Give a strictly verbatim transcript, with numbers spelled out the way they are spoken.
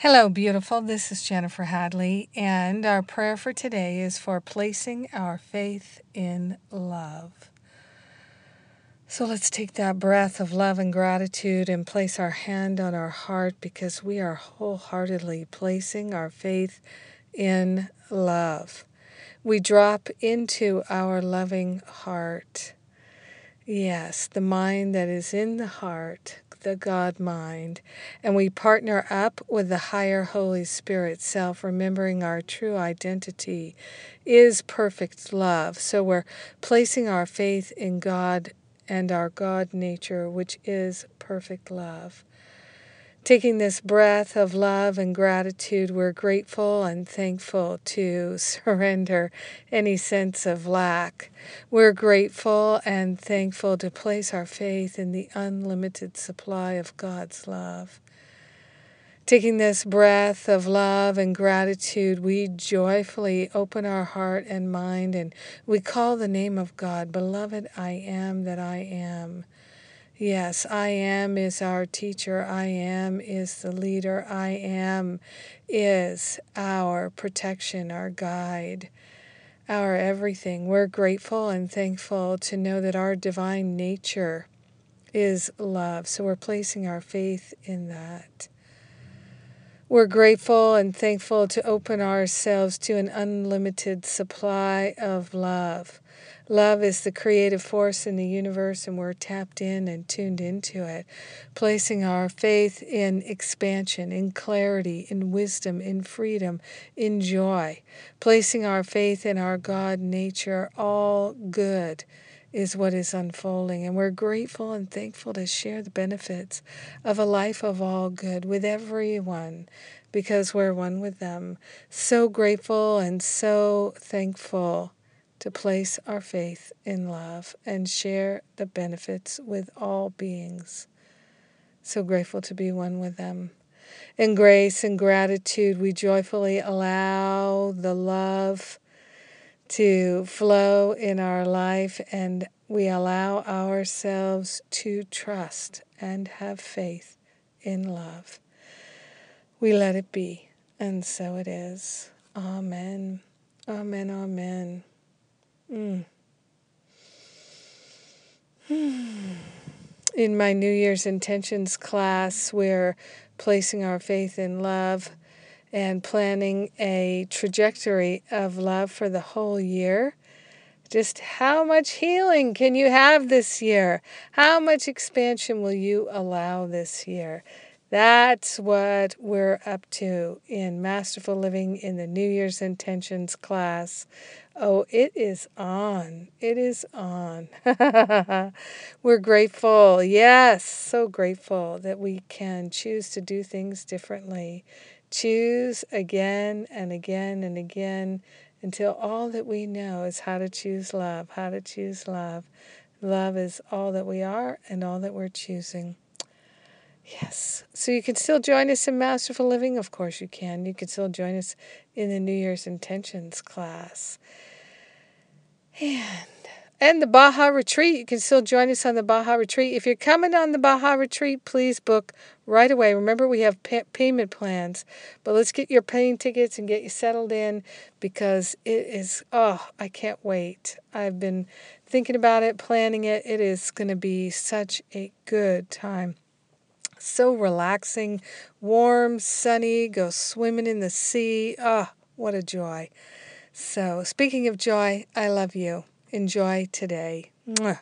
Hello, beautiful. This is Jennifer Hadley, and our prayer for today is for placing our faith in love. So let's take that breath of love and gratitude and place our hand on our heart, because we are wholeheartedly placing our faith in love. We drop into our loving heart. Yes, the mind that is in the heart, the God mind, and we partner up with the higher Holy Spirit self, remembering our true identity is perfect love. So we're placing our faith in God and our God nature, which is perfect love. Taking this breath of love and gratitude, we're grateful and thankful to surrender any sense of lack. We're grateful and thankful to place our faith in the unlimited supply of God's love. Taking this breath of love and gratitude, we joyfully open our heart and mind, and we call the name of God. Beloved, I am that I am. Yes, I am is our teacher. I am is the leader. I am is our protection, our guide, our everything. We're grateful and thankful to know that our divine nature is love. So we're placing our faith in that. We're grateful and thankful to open ourselves to an unlimited supply of love. Love is the creative force in the universe, and we're tapped in and tuned into it, placing our faith in expansion, in clarity, in wisdom, in freedom, in joy, placing our faith in our God nature. All good is what is unfolding, and we're grateful and thankful to share the benefits of a life of all good with everyone, because we're one with them. So grateful and so thankful to place our faith in love and share the benefits with all beings. So grateful to be one with them. In grace and gratitude, we joyfully allow the love to flow in our life, and we allow ourselves to trust and have faith in love. We let it be, and so it is. Amen. Amen, amen. Mm. In my New Year's intentions class, we're placing our faith in love and planning a trajectory of love for the whole year. Just how much healing can you have this year? How much expansion will you allow this year? That's what we're up to in Masterful Living in the New Year's Intentions class. Oh, it is on. It is on. We're grateful. Yes, so grateful that we can choose to do things differently. Choose again and again and again until all that we know is how to choose love, how to choose love. Love is all that we are and all that we're choosing. Yes. So you can still join us in Masterful Living. Of course you can. You can still join us in the New Year's Intentions class. And, and the Baja Retreat. You can still join us on the Baja Retreat. If you're coming on the Baja Retreat, please book right away. Remember, we have pay- payment plans. But let's get your plane tickets and get you settled in, because it is, oh, I can't wait. I've been thinking about it, planning it. It is going to be such a good time. So relaxing, warm, sunny, go swimming in the sea. Oh, what a joy. So, speaking of joy, I love you. Enjoy today. Mwah.